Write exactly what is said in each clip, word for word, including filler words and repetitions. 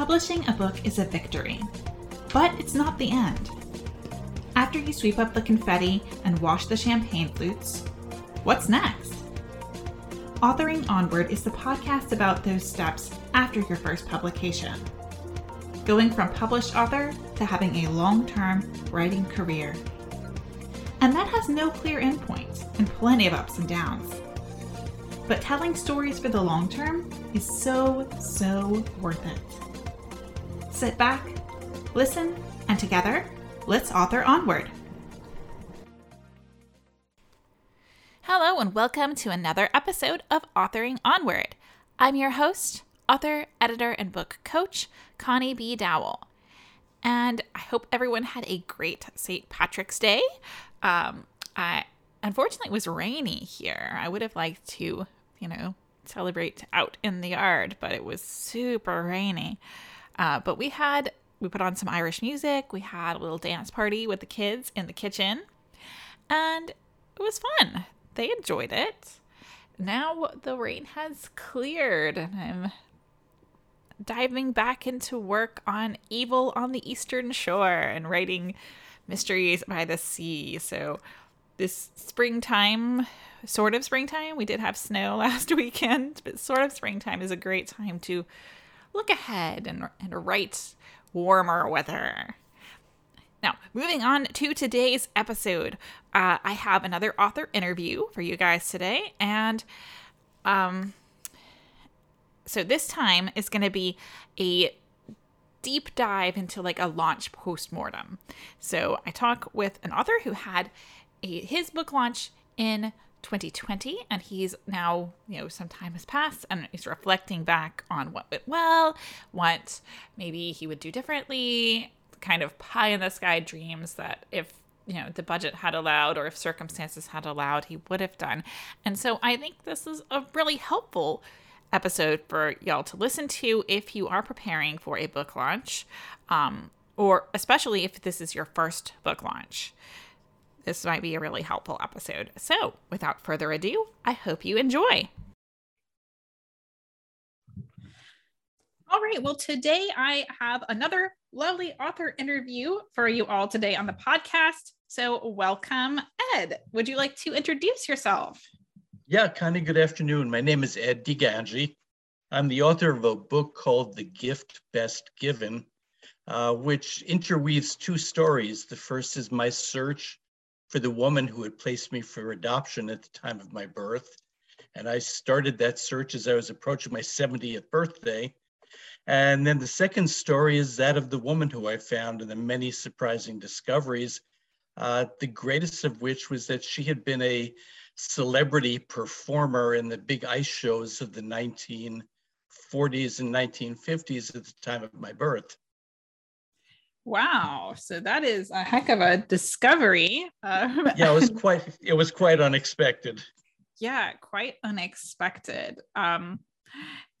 publishing a book is a victory. But it's not the end. After you sweep up the confetti and wash the champagne flutes, what's next? Authoring Onward is the podcast about those steps after your first publication. Going from published author to having a long-term writing career. And that has no clear endpoint and plenty of ups and downs. But telling stories for the long term is so, so worth it. Sit back, listen, and together, let's author onward. Hello and welcome to another episode of Authoring Onward. I'm your host, author, editor, and book coach, Connie B. Dowell. And I hope everyone had a great Saint Patrick's Day. Um, I unfortunately it was rainy here. I would have liked to, you know, celebrate out in the yard, but it was super rainy. Uh, but we had, we put on some Irish music. We had a little dance party with the kids in the kitchen. And it was fun. They enjoyed it. Now the rain has cleared and I'm diving back into work on Evil on the Eastern Shore and writing Mysteries by the Sea. So this springtime, sort of springtime, we did have snow last weekend, but sort of springtime is a great time to look ahead and, and write warmer weather. Now, moving on to today's episode, uh, I have another author interview for you guys today. And um, so this time is going to be a deep dive into like a launch postmortem. So I talk with an author who had a, his book launch in twenty twenty, and he's now, you know, some time has passed and he's reflecting back on what went well, what maybe he would do differently, kind of pie in the sky dreams that if, you know, the budget had allowed or if circumstances had allowed, he would have done. And so I think this is a really helpful episode for y'all to listen to if you are preparing for a book launch, um, or especially if this is your first book launch. This might be a really helpful episode. So without further ado, I hope you enjoy. All right. Well, today I have another lovely author interview for you all today on the podcast. So welcome, Ed. Would you like to introduce yourself? Yeah, Connie, good afternoon. My name is Ed Diganji. I'm the author of a book called The Gift Best Given, uh, which interweaves two stories. The first is my search for the woman who had placed me for adoption at the time of my birth. And I started that search as I was approaching my seventieth birthday. And then the second story is that of the woman who I found and the many surprising discoveries, uh, the greatest of which was that she had been a celebrity performer in the big ice shows of the nineteen forties and nineteen fifties at the time of my birth. Wow. So that is a heck of a discovery. Um, yeah, it was quite, it was quite unexpected. Yeah, quite unexpected. Um,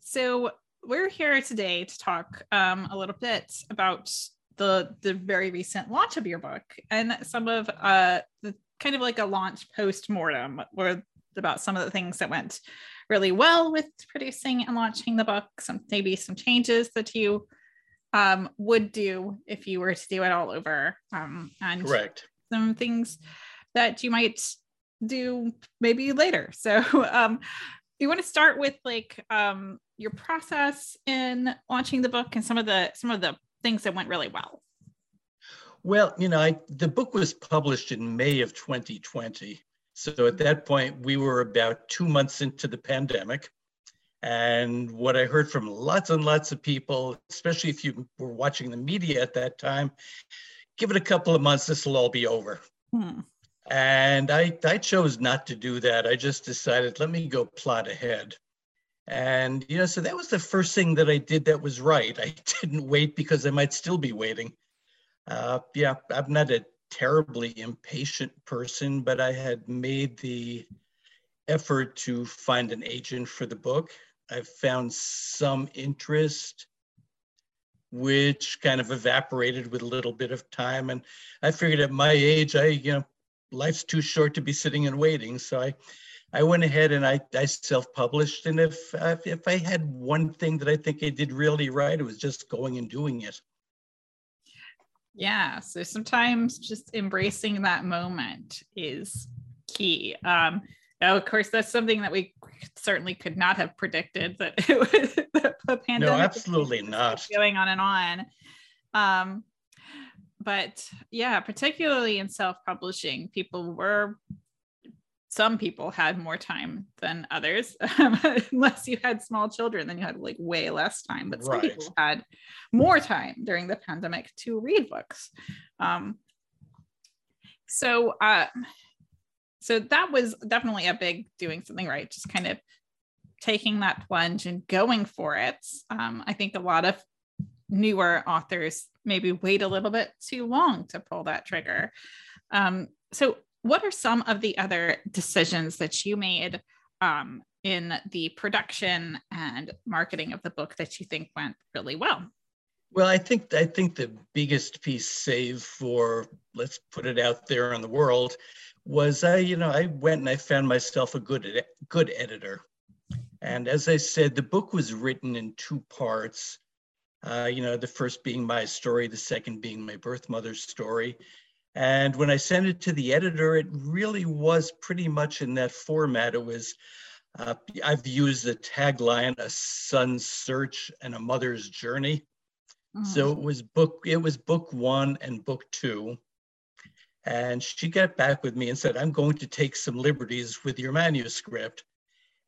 so we're here today to talk um, a little bit about the the very recent launch of your book and some of uh, the kind of like a launch post-mortem, or about some of the things that went really well with producing and launching the book, some maybe some changes that you um, would do if you were to do it all over, um, and correct, some things that you might do maybe later. So um, you want to start with like um, your process in launching the book and some of the some of the things that went really well. Well, you know, I, the book was published in May of twenty twenty. So at that point, we were about two months into the pandemic. And what I heard from lots and lots of people, especially if you were watching the media at that time, give it a couple of months, this will all be over. Hmm. And I, I chose not to do that. I just decided, let me go plot ahead. And, you know, so that was the first thing that I did that was right. I didn't wait because I might still be waiting. Uh, yeah, I'm not a terribly impatient person, but I had made the effort to find an agent for the book. I found some interest, which kind of evaporated with a little bit of time. And I figured at my age, I, you know, life's too short to be sitting and waiting. So I, I went ahead and I, I self-published. And if, if I had one thing that I think I did really right, it was just going and doing it. Yeah, so sometimes just embracing that moment is key. Um, now, of course, that's something that we certainly could not have predicted, that it was the pandemic. No, absolutely not. Going on and on. Um, but yeah, particularly in self-publishing, people were, some people had more time than others, um, unless you had small children, then you had like way less time, but some right. people had more time during the pandemic to read books. Um, so, uh, so that was definitely a big doing something right, just kind of taking that plunge and going for it. Um, I think a lot of newer authors maybe wait a little bit too long to pull that trigger. Um, so what are some of the other decisions that you made um, in the production and marketing of the book that you think went really well? Well, I think I think the biggest piece, save for let's put it out there in the world, was I you know I went and I found myself a good good editor, and as I said, the book was written in two parts. Uh, you know, the first being my story, the second being my birth mother's story. And when I sent it to the editor, it really was pretty much in that format. It was, uh, I've used the tagline, a son's search and a mother's journey. Mm. So it was book, it was book one and book two. And she got back with me and said, I'm going to take some liberties with your manuscript.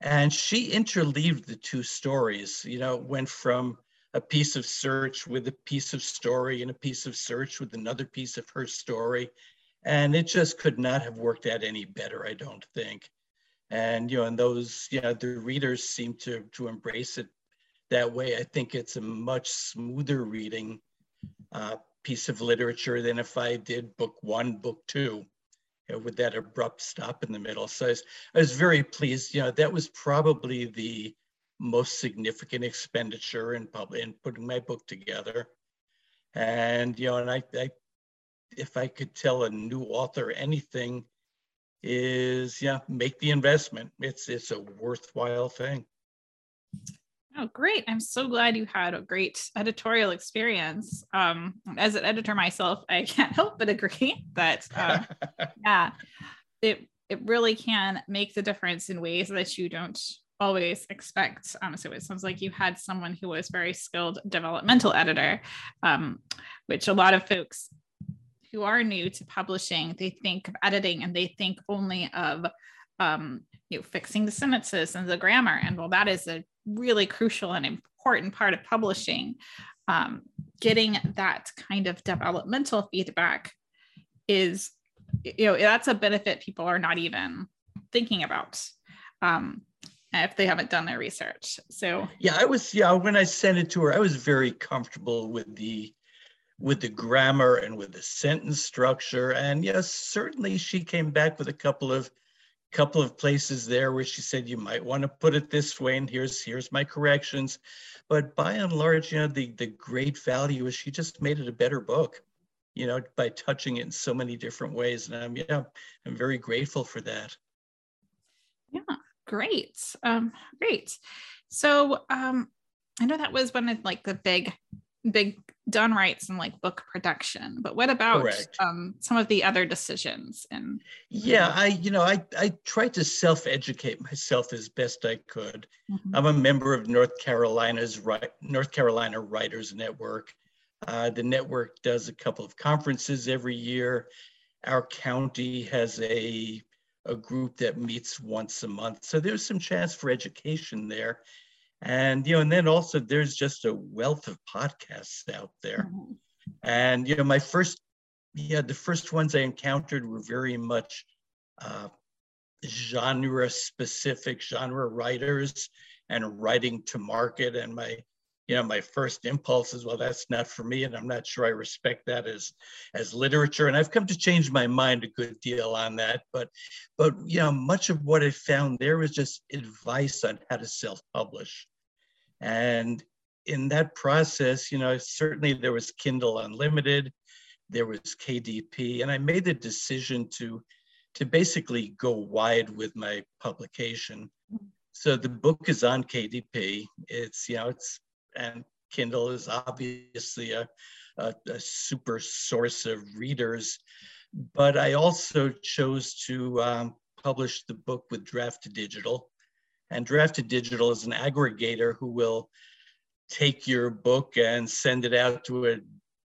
And she interleaved the two stories. You know, it went from a piece of search with a piece of story and a piece of search with another piece of her story. And it just could not have worked out any better, I don't think. And, you know, and those, you know, the readers seem to, to embrace it that way. I think it's a much smoother reading uh, piece of literature than if I did book one, book two, you know, with that abrupt stop in the middle. So I was, I was very pleased, you know, that was probably the most significant expenditure in public in putting my book together. And, you know, and I, I, if I could tell a new author anything, is, yeah, make the investment. It's, it's a worthwhile thing. Oh, great. I'm so glad you had a great editorial experience. Um, as an editor myself, I can't help but agree that, um, yeah, it, it really can make the difference in ways that you don't always expect. Um, so it sounds like you had someone who was very skilled developmental editor, um, which a lot of folks who are new to publishing, they think of editing and they think only of um, you know, fixing the sentences and the grammar. And well, that is a really crucial and important part of publishing. Um, getting that kind of developmental feedback is, you know, that's a benefit people are not even thinking about. Um, if they haven't done their research. So yeah, I was, yeah, when I sent it to her, I was very comfortable with the with the grammar and with the sentence structure. And yes, certainly she came back with a couple of couple of places there where she said, you might want to put it this way, and here's here's my corrections. But by and large, you know, the the great value is she just made it a better book, you know, by touching it in so many different ways. And I'm, yeah, I'm very grateful for that. Yeah. Great. Um, great. So um, I know that was one of like the big, big done rights in like book production, but what about um, some of the other decisions? And yeah, I, you know, I, I tried to self-educate myself as best I could. Mm-hmm. I'm a member of North Carolina's North Carolina Writers Network. Uh, the network does a couple of conferences every year. Our county has a a group that meets once a month. So there's some chance for education there. And, you know, and then also there's just a wealth of podcasts out there. Mm-hmm. And, you know, my first, yeah, the first ones I encountered were very much uh, genre specific, genre writers and writing to market. And my, you know, my first impulse is, well, that's not for me. And I'm not sure I respect that as, as literature. And I've come to change my mind a good deal on that. But, but, you know, much of what I found there was just advice on how to self-publish. And in that process, you know, certainly there was Kindle Unlimited, there was K D P, and I made the decision to to basically go wide with my publication. So the book is on K D P. It's, you know, it's, and Kindle is obviously a, a, a super source of readers, but I also chose to um, publish the book with Draft to Digital. And Draft to Digital is an aggregator who will take your book and send it out to a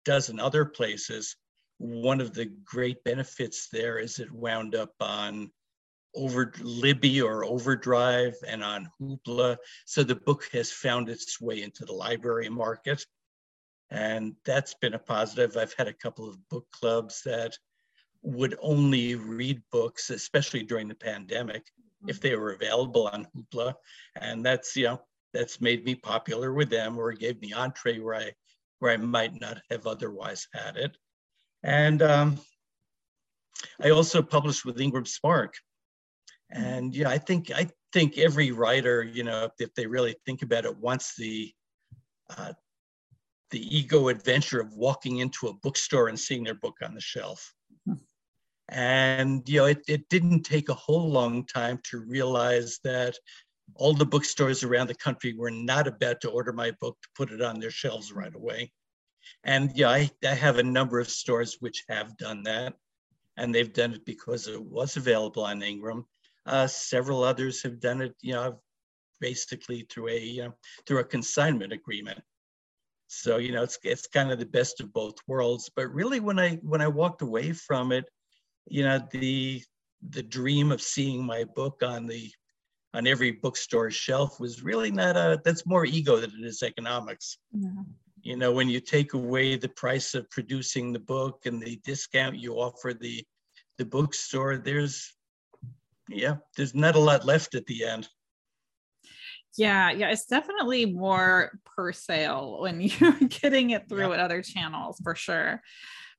dozen other places. One of the great benefits there is it wound up on over Libby or Overdrive and on Hoopla. So the book has found its way into the library market. And that's been a positive. I've had a couple of book clubs that would only read books, especially during the pandemic, if they were available on Hoopla. And that's, you know, that's made me popular with them, or gave me entree where I, where I might not have otherwise had it. And um, I also published with Ingram Spark. And yeah, I think I think every writer, you know, if they really think about it, wants the uh, the ego adventure of walking into a bookstore and seeing their book on the shelf. And you know, it, it didn't take a whole long time to realize that all the bookstores around the country were not about to order my book to put it on their shelves right away. And yeah, I, I have a number of stores which have done that, and they've done it because it was available on Ingram. Uh, several others have done it, you know, basically through a you know, through a consignment agreement. So you know, it's it's kind of the best of both worlds. But really, when I when I walked away from it, you know, the the dream of seeing my book on the on every bookstore shelf was really not a. That's more ego than it is economics. No. You know, when you take away the price of producing the book and the discount you offer the the bookstore, there's yeah, there's not a lot left at the end. Yeah, yeah, it's definitely more per sale when you're getting it through yeah. other channels for sure.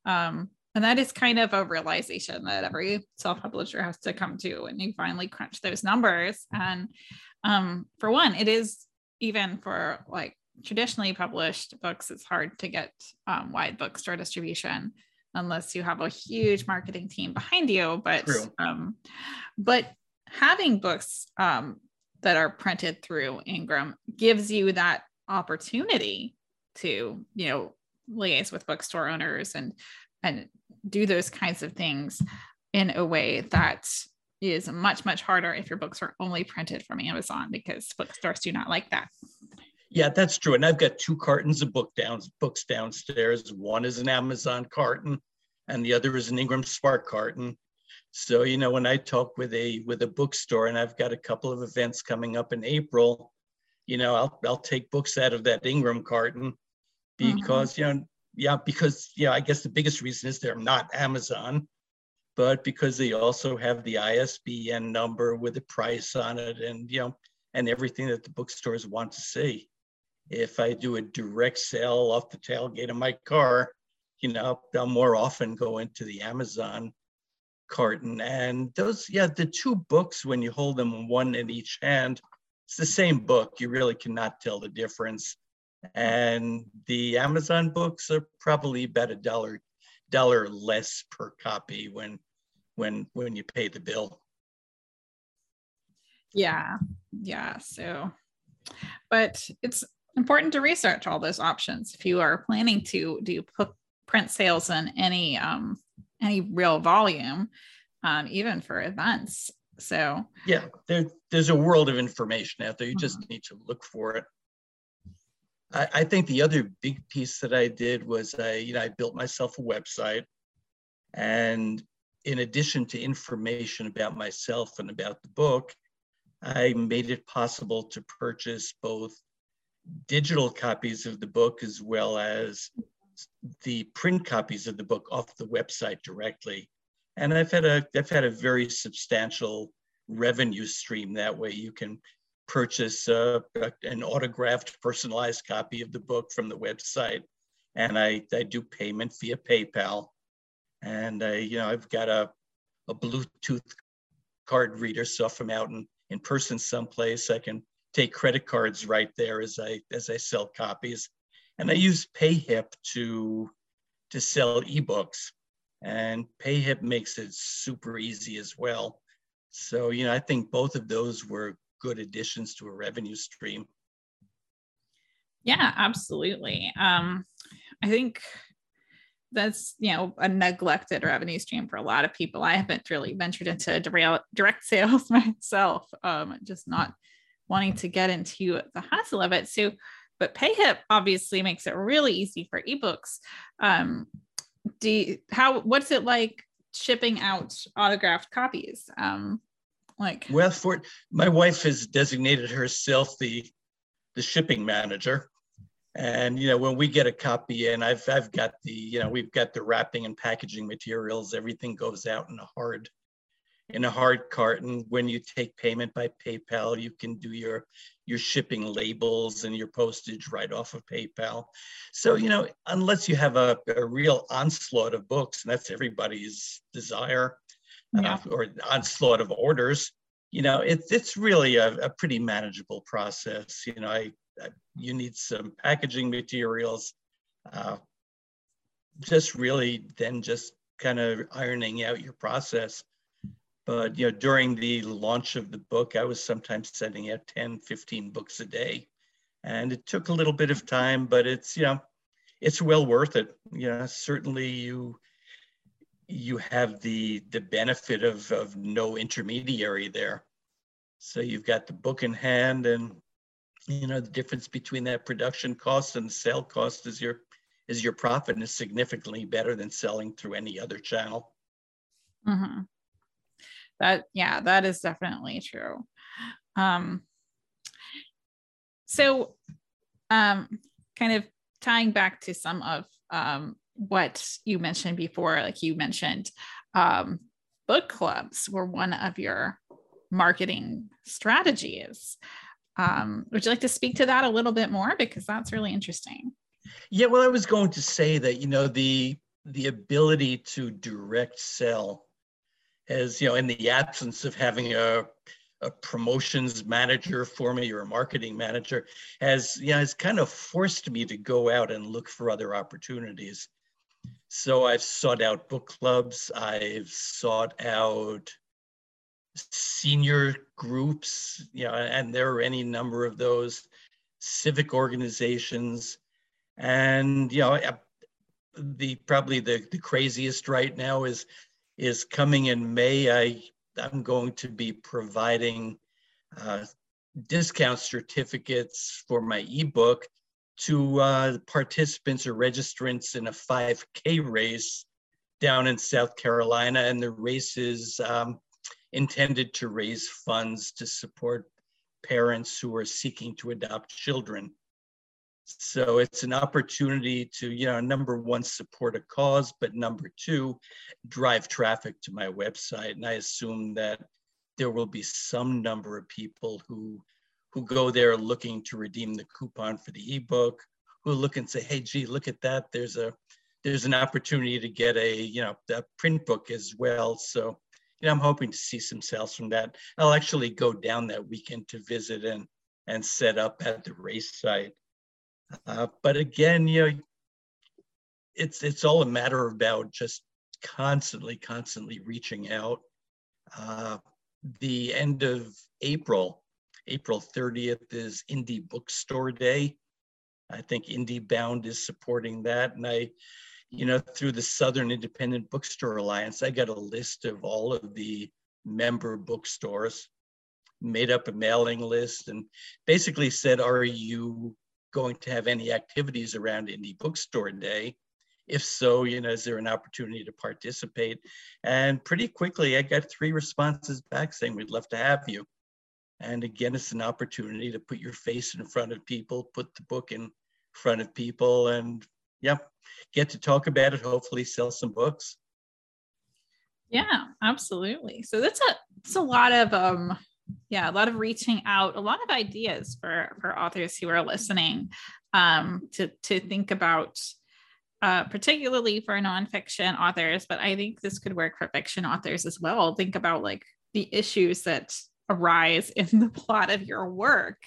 Um, and that is kind of a realization that every self-publisher has to come to when you finally crunch those numbers. And um, for one, it is, even for like traditionally published books, it's hard to get um, wide bookstore distribution unless you have a huge marketing team behind you. But um, but having books um, that are printed through Ingram gives you that opportunity to, you know, liaise with bookstore owners and and do those kinds of things in a way that is much, much harder if your books are only printed from Amazon, because bookstores do not like that. Yeah, that's true. And I've got two cartons of book down, books downstairs. One is an Amazon carton and the other is an Ingram Spark carton. So, you know, when I talk with a with a bookstore, and I've got a couple of events coming up in April, you know, I'll, I'll take books out of that Ingram carton because, mm-hmm. you know, yeah, because, yeah, I guess the biggest reason is they're not Amazon, but because they also have the I S B N number with the price on it and, you know, and everything that the bookstores want to see. If I do a direct sale off the tailgate of my car, you know, I'll more often go into the Amazon carton. And those, yeah, the two books, when you hold them one in each hand, it's the same book. You really cannot tell the difference. And the Amazon books are probably about a dollar, dollar less per copy when, when, when you pay the bill. Yeah, yeah. So, but it's important to research all those options if you are planning to do print sales in any um, any real volume, um, even for events. So yeah, there, there's a world of information out there. You just mm-hmm. need to look for it. I, I think the other big piece that I did was I, you know, I built myself a website, and in addition to information about myself and about the book, I made it possible to purchase both digital copies of the book as well as the print copies of the book off the website directly. And I've had a, I've had a very substantial revenue stream that way. You can purchase uh, an autographed personalized copy of the book from the website. And I, I do payment via PayPal. And I, you know, I've got a, a Bluetooth card reader. So if I'm out in in person someplace, I can take credit cards right there as I as I sell copies. And I use PayHip to to sell ebooks. and PayHip makes it super easy as well. So, you know, I think both of those were good additions to a revenue stream. Yeah, absolutely. Um, I think that's, you know, a neglected revenue stream for a lot of people. I haven't really ventured into direct sales myself, um, just not wanting to get into the hassle of it. So, but PayHip obviously makes it really easy for eBooks. Um, do you, how, what's it like shipping out autographed copies? Um, like, well, for my wife has designated herself the, the shipping manager. And, you know, when we get a copy in, I've, I've got the, you know, we've got the wrapping and packaging materials, everything goes out in a hard, in a hard carton. When you take payment by PayPal, you can do your, your shipping labels and your postage right off of PayPal. So, you know, unless you have a, a real onslaught of books, and that's everybody's desire, yeah. uh, or onslaught of orders, you know, it, it's really a, a pretty manageable process. You know, I, you need some packaging materials, uh, just really then just kind of ironing out your process. But, you know, during the launch of the book, I was sometimes sending out ten, fifteen books a day. And it took a little bit of time, but it's, you know, it's well worth it. You know, certainly you, you have the, the benefit of, of no intermediary there. So you've got the book in hand, and you know, the difference between that production cost and sale cost is your, is your profit, and is significantly better than selling through any other channel. Mm-hmm. That, yeah, that is definitely true. Um, so um, kind of tying back to some of um, what you mentioned before, like you mentioned um, book clubs were one of your marketing strategies. Um, would you like to speak to that a little bit more? Because that's really interesting. Yeah, well, I was going to say that, you know, the, the ability to direct sell as, you know, in the absence of having a, a promotions manager for me or a marketing manager, has, you know, has kind of forced me to go out and look for other opportunities. So I've sought out book clubs. I've sought out senior groups, you know, and there are any number of those, civic organizations. And, you know, the probably the, the craziest right now is, is coming in May. I, I'm going to be providing uh, discount certificates for my ebook to uh, participants or registrants in a five K race down in South Carolina. And the race is um, intended to raise funds to support parents who are seeking to adopt children. So it's an opportunity to, you know, number one, support a cause, but number two, drive traffic to my website. And I assume that there will be some number of people who, who go there looking to redeem the coupon for the ebook, who look and say, hey, gee, look at that. There's a, there's an opportunity to get a, you know, a print book as well. So, you know, I'm hoping to see some sales from that. I'll actually go down that weekend to visit and, and set up at the race site. Uh, but again, you know, it's it's all a matter about just constantly, constantly reaching out. Uh, the end of April, April thirtieth is Indie Bookstore Day. I think Indie Bound is supporting that. And I, you know, through the Southern Independent Bookstore Alliance, I got a list of all of the member bookstores, made up a mailing list, and basically said, are you going to have any activities around Indie Bookstore Day? If so, you know, is there an opportunity to participate? And pretty quickly, I got three responses back saying, we'd love to have you. And again, it's an opportunity to put your face in front of people, put the book in front of people, and yeah, get to talk about it, hopefully sell some books. Yeah, absolutely. So that's a, that's a lot of, um, yeah, a lot of reaching out, a lot of ideas for, for authors who are listening, um, to, to think about, uh, particularly for nonfiction authors, but I think this could work for fiction authors as well. Think about like the issues that arise in the plot of your work.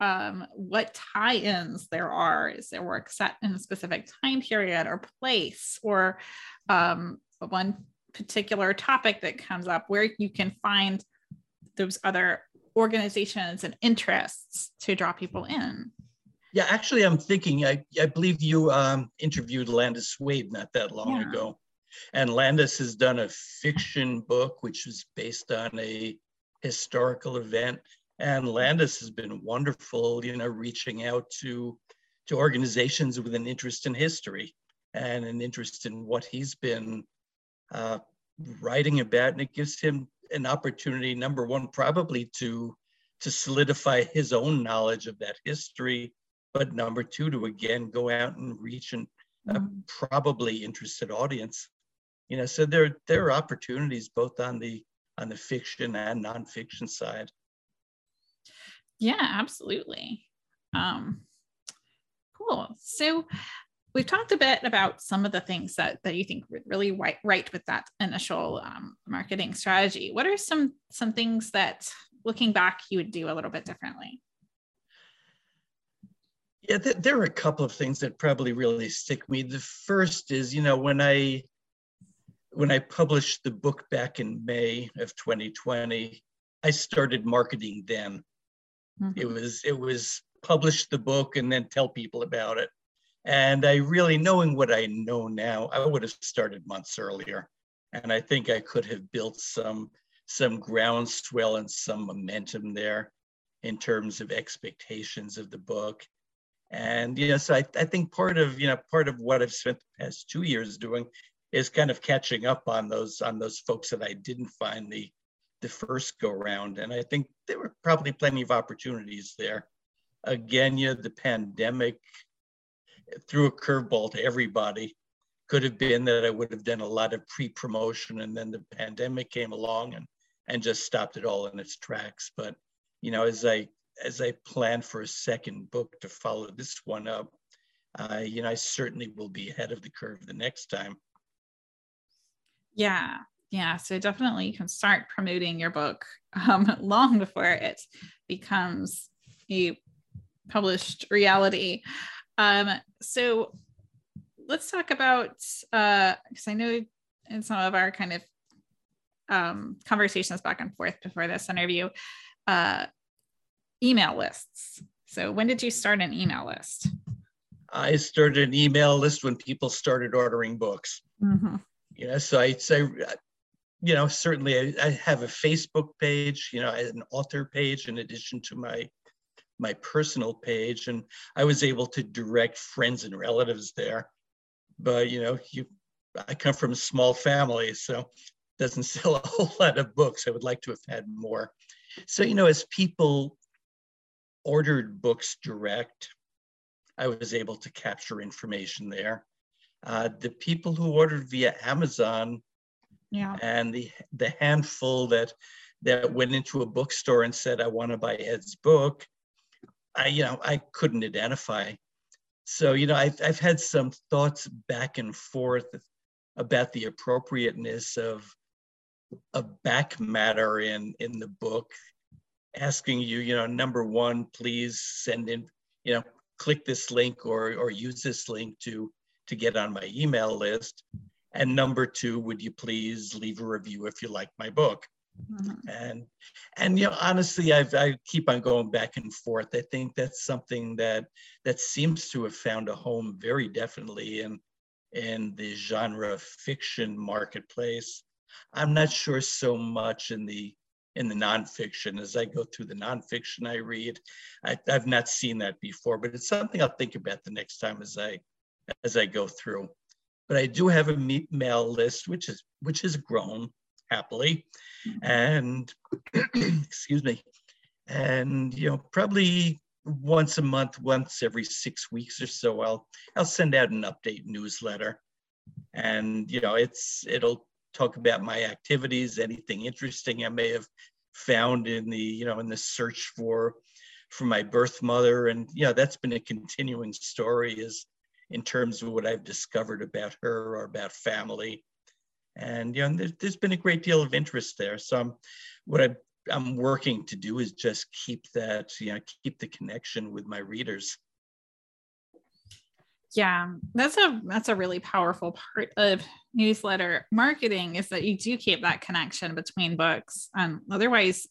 Um, what tie-ins there are. Is there work set in a specific time period or place, or um, but one particular topic that comes up where you can find those other organizations and interests to draw people in. Yeah, actually, I'm thinking, I, I believe you um, interviewed Landis Wade not that long yeah. ago. And Landis has done a fiction book, which is based on a historical event. And Landis has been wonderful, you know, reaching out to, to organizations with an interest in history and an interest in what he's been uh, writing about. And it gives him an opportunity, number one, probably to, to solidify his own knowledge of that history, but number two, to again, go out and reach an, a probably interested audience. You know, so there, there are opportunities both on the, on the fiction and nonfiction side. Yeah, absolutely. Um, cool. So we've talked a bit about some of the things that, that you think would really right with that initial um, marketing strategy. What are some, some things that looking back, you would do a little bit differently? Yeah, th there are a couple of things that probably really stick me. The first is, you know, when I when I published the book back in May of twenty twenty, I started marketing then. Mm-hmm. It was it was publish the book and then tell people about it. And I really, knowing what I know now, I would have started months earlier. And I think I could have built some some groundswell and some momentum there in terms of expectations of the book. And, you know, so I, I think part of, you know, part of what I've spent the past two years doing is kind of catching up on those, on those folks that I didn't find the, the first go round. And I think there were probably plenty of opportunities there. Again, you know, the pandemic threw a curveball to everybody. Could have been that I would have done a lot of pre-promotion and then the pandemic came along and, and just stopped it all in its tracks. But, you know, as I as I plan for a second book to follow this one up, uh, you know, I certainly will be ahead of the curve the next time. Yeah, yeah. So definitely you can start promoting your book um, long before it becomes a published reality. Um, so let's talk about, uh, because I know in some of our kind of um, conversations back and forth before this interview, uh, email lists. So when did you start an email list? I started an email list when people started ordering books. Mm-hmm. You know, so I'd say, you know, certainly I, I have a Facebook page, you know, an author page in addition to my, my personal page. And I was able to direct friends and relatives there. But, you know, you, I come from a small family, so it doesn't sell a whole lot of books. I would like to have had more. So, you know, as people ordered books direct, I was able to capture information there. Uh, the people who ordered via Amazon, yeah, and the the handful that that went into a bookstore and said, "I want to buy Ed's book," I you know I couldn't identify. So you know I've I've had some thoughts back and forth about the appropriateness of a back matter in in the book, asking you, you know, number one, please send in, you know, click this link or or use this link to to get on my email list. And number two, would you please leave a review if you like my book? Mm-hmm. And and you know, honestly, I've, I keep on going back and forth. I think that's something that that seems to have found a home very definitely in in the genre fiction marketplace. I'm not sure so much in the in the nonfiction. As I go through the nonfiction I read, I, I've not seen that before, but it's something I'll think about the next time as I, as I go through. But I do have a mail list, which is which has grown happily, and excuse me, and you know probably once a month, once every six weeks or so, I'll I'll send out an update newsletter, and you know it's it'll. talk about my activities, anything interesting I may have found in the, you know, in the search for, for my birth mother. And, you know, that's been a continuing story is in terms of what I've discovered about her or about family. And, you know, there's, there's been a great deal of interest there. So I'm, what I, I'm working to do is just keep that, you know, keep the connection with my readers. Yeah, that's a that's a really powerful part of newsletter marketing, is that you do keep that connection between books. Um, otherwise,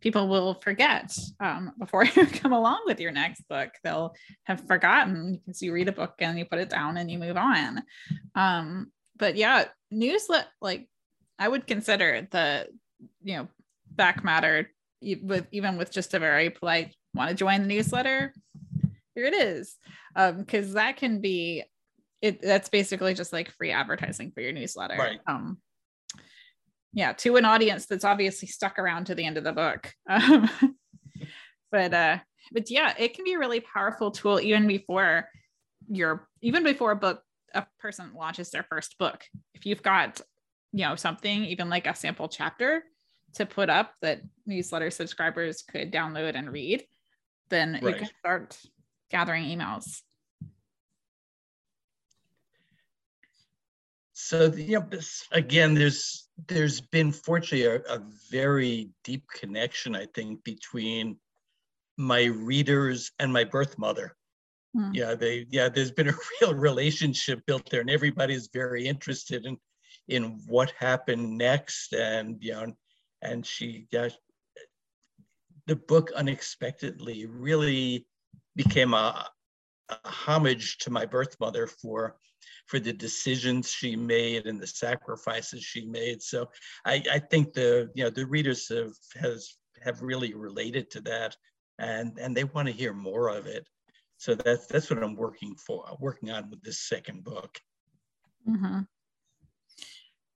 people will forget um, before you come along with your next book. They'll have forgotten because you read a book and you put it down and you move on. Um, but yeah, newsletter, like I would consider the, you know, back matter with, even with just a very polite, want to join the newsletter? Here it is. Um, cause that can be, it that's basically just like free advertising for your newsletter. Right. Um, yeah. To an audience that's obviously stuck around to the end of the book. Um, but, uh, but yeah, it can be a really powerful tool even before your, even before a book, a person launches their first book. If you've got, you know, something even like a sample chapter to put up that newsletter subscribers could download and read, then right. you can start gathering emails. So, you know, again, there's there's been fortunately a, a very deep connection, I think, between my readers and my birth mother. Hmm. Yeah, they yeah, there's been a real relationship built there, and everybody's very interested in in what happened next, and you know, and she yeah, the book unexpectedly really became a, a homage to my birth mother for, for the decisions she made and the sacrifices she made. So I, I think the, you know, the readers have, has, have really related to that, and, and they want to hear more of it. So that's, that's what I'm working for, working on with this second book. Mm-hmm.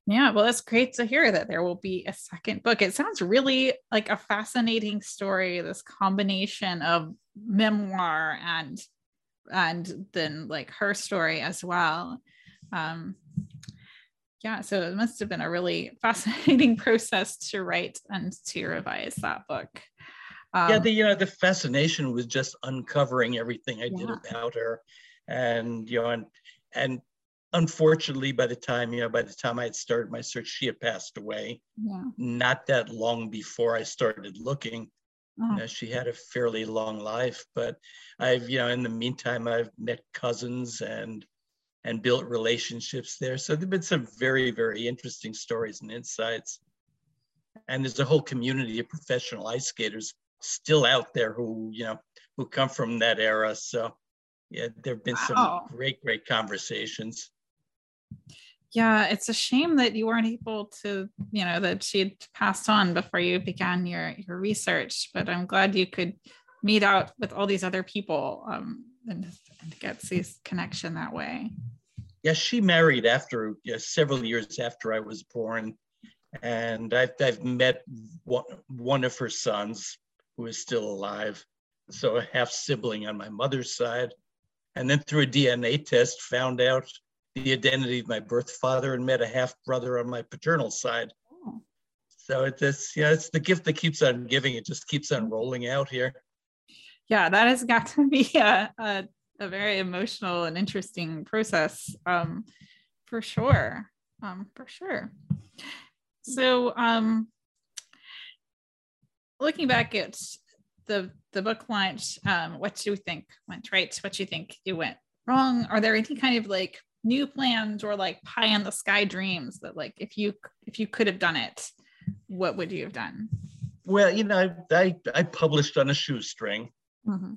Yeah, well, that's great to hear that there will be a second book. It sounds really like a fascinating story, this combination of memoir and and then like her story as well. Um, yeah, so it must have been a really fascinating process to write and to revise that book. Um, yeah, the you know the fascination was just uncovering everything I yeah. did about her, and you know and and. Unfortunately, by the time, you know, by the time I had started my search, she had passed away. Yeah. Not that long before I started looking. Oh. You know, she had a fairly long life, but I've, you know, in the meantime, I've met cousins and and built relationships there. So there've been some very, very interesting stories and insights. And there's a whole community of professional ice skaters still out there who, you know, who come from that era. So yeah, there've been wow. some great, great conversations. Yeah, it's a shame that you weren't able to, you know, that she'd passed on before you began your, your research, but I'm glad you could meet out with all these other people um, and, and get this connection that way. Yeah, she married after, you know, several years after I was born, and I've, I've met one, one of her sons who is still alive. So a half sibling on my mother's side. And then through a D N A test, found out the identity of my birth father, and met a half brother on my paternal side. Oh. So it's this, yeah, it's the gift that keeps on giving. It just keeps on rolling out here. Yeah, that has got to be a, a, a very emotional and interesting process, um, for sure, um, for sure. So um, looking back at the, the book launch, um, what do you think went right? What do you think you went wrong? Are there any kind of like new plans or like pie in the sky dreams that like, if you, if you could have done it, what would you have done? Well, you know, I, I, I published on a shoestring. Mm-hmm.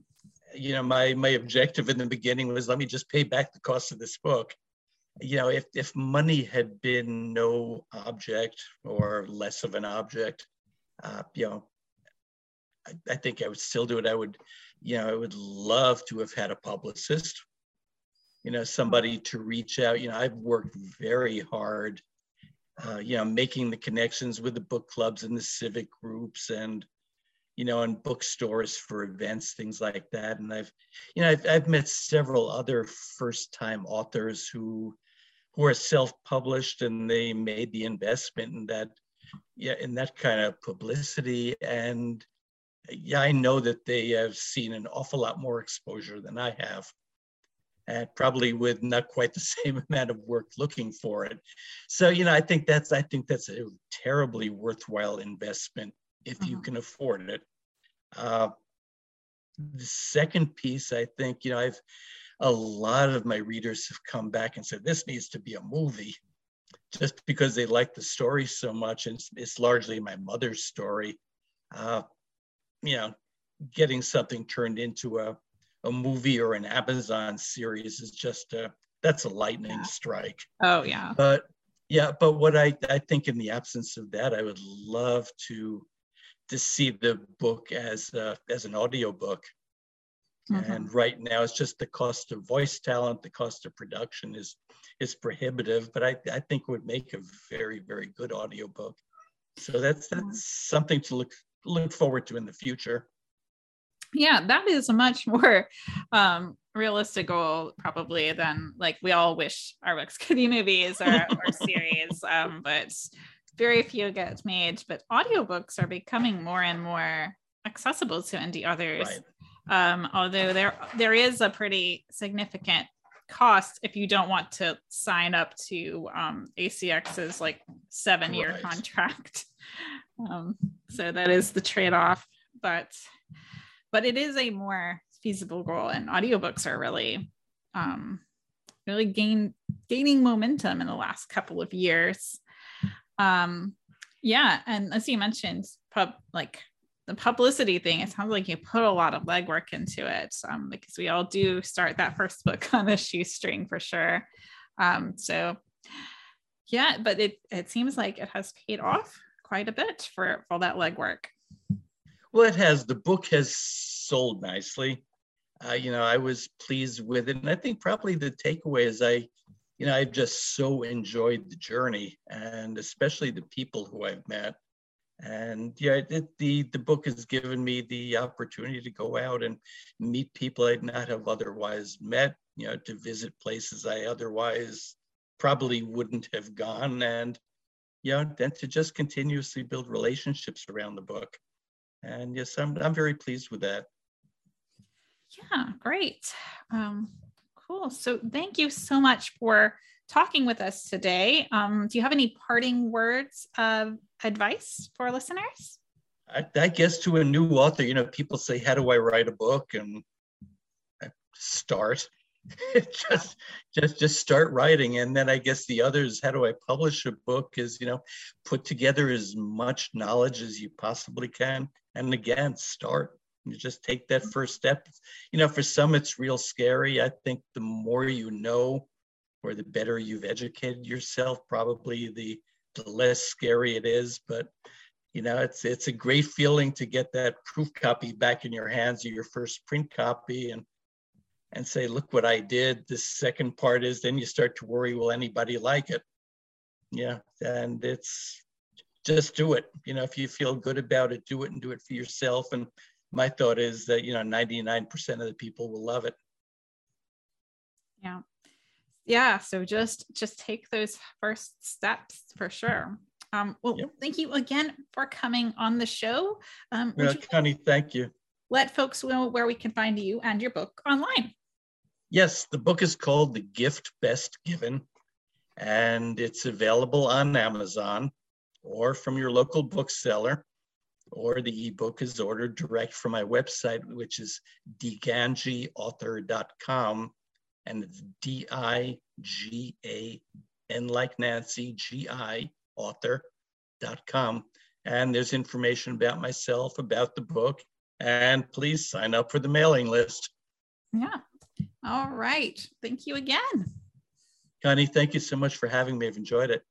You know, my, my objective in the beginning was, let me just pay back the cost of this book. You know, if, if money had been no object or less of an object, uh, you know, I think I would still do it. I would, you know, I would love to have had a publicist, you know, somebody to reach out. You know, I've worked very hard, uh, you know, making the connections with the book clubs and the civic groups and, you know, and bookstores for events, things like that. And I've, you know, I've, I've met several other first-time authors who, who are self-published, and they made the investment in that, yeah, in that kind of publicity. And yeah, I know that they have seen an awful lot more exposure than I have, and probably with not quite the same amount of work looking for it. So, you know, I think that's I think that's a terribly worthwhile investment if you can afford it. Uh, the second piece, I think, you know, I've a lot of my readers have come back and said, this needs to be a movie, just because they like the story so much. And it's, it's largely my mother's story. Uh, you know, getting something turned into a, a movie or an Amazon series is just, a, that's a lightning yeah. strike. Oh, yeah. But yeah, but what I, I think in the absence of that, I would love to to see the book as uh, as an audiobook. Mm-hmm. And right now it's just the cost of voice talent, the cost of production is is prohibitive, but I, I think would make a very, very good audiobook. So that's that's something to look look forward to in the future. Yeah, that is a much more um, realistic goal probably than, like, we all wish our books could be movies or, or series, um, but very few get made. But audiobooks are becoming more and more accessible to indie authors. Right. Um, although there there is a pretty significant cost if you don't want to sign up to um, A C X's like seven-year right. contract. Um, so that is the trade-off, but but it is a more feasible goal, and audiobooks are really um, really gain, gaining momentum in the last couple of years. Um, yeah, and as you mentioned, pub like. The publicity thing, it sounds like you put a lot of legwork into it, um, because we all do start that first book on a shoestring for sure. Um, so yeah, but it, it seems like it has paid off quite a bit for all that legwork. Well, it has. The book has sold nicely. Uh, you know, I was pleased with it. And I think probably the takeaway is I, you know, I've just so enjoyed the journey, and especially the people who I've met. And yeah, it, the, the book has given me the opportunity to go out and meet people I'd not have otherwise met, you know, to visit places I otherwise probably wouldn't have gone. And, you know, and to just continuously build relationships around the book. And yes, I'm, I'm very pleased with that. Yeah, great. Um, cool. So thank you so much for talking with us today. Um, do you have any parting words of advice for listeners? I, I guess to a new author, you know, people say, how do I write a book? And I start, just, just, just start writing. And then I guess the others, how do I publish a book, is, you know, put together as much knowledge as you possibly can. And again, start. You just take that first step. You know, for some, it's real scary. I think the more you know, or the better you've educated yourself, probably the, the less scary it is. But, you know, it's it's a great feeling to get that proof copy back in your hands, or your first print copy, and and say, look what I did. The second part is then you start to worry, will anybody like it? Yeah, and it's just do it. You know, if you feel good about it, do it, and do it for yourself. And my thought is that, you know, ninety-nine percent of the people will love it. Yeah. Yeah, so just just take those first steps for sure. Um, well, yep. Thank you again for coming on the show. Um, well, Connie, thank you. Let folks know where we can find you and your book online. Yes, the book is called The Gift Best Given, and it's available on Amazon or from your local bookseller, or the ebook is ordered direct from my website, which is diganji author dot com. And it's D I G A N like Nancy, G I author dot com. And there's information about myself, about the book, and please sign up for the mailing list. Yeah. All right. Thank you again. Connie, thank you so much for having me. I've enjoyed it.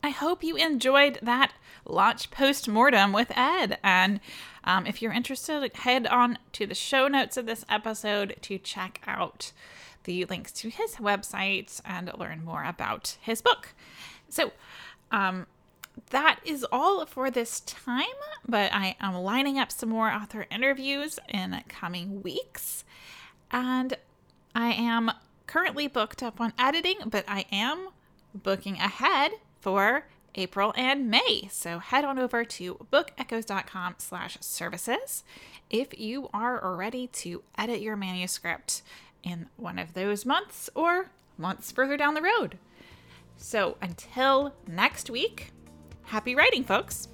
I hope you enjoyed that launch postmortem with Ed. And um, if you're interested, head on to the show notes of this episode to check out the links to his website and learn more about his book. So um, that is all for this time, but I am lining up some more author interviews in coming weeks. And I am currently booked up on editing, but I am booking ahead for April and May. So head on over to book echos dot com slash services if you are ready to edit your manuscript in one of those months or months further down the road. So until next week, happy writing, folks.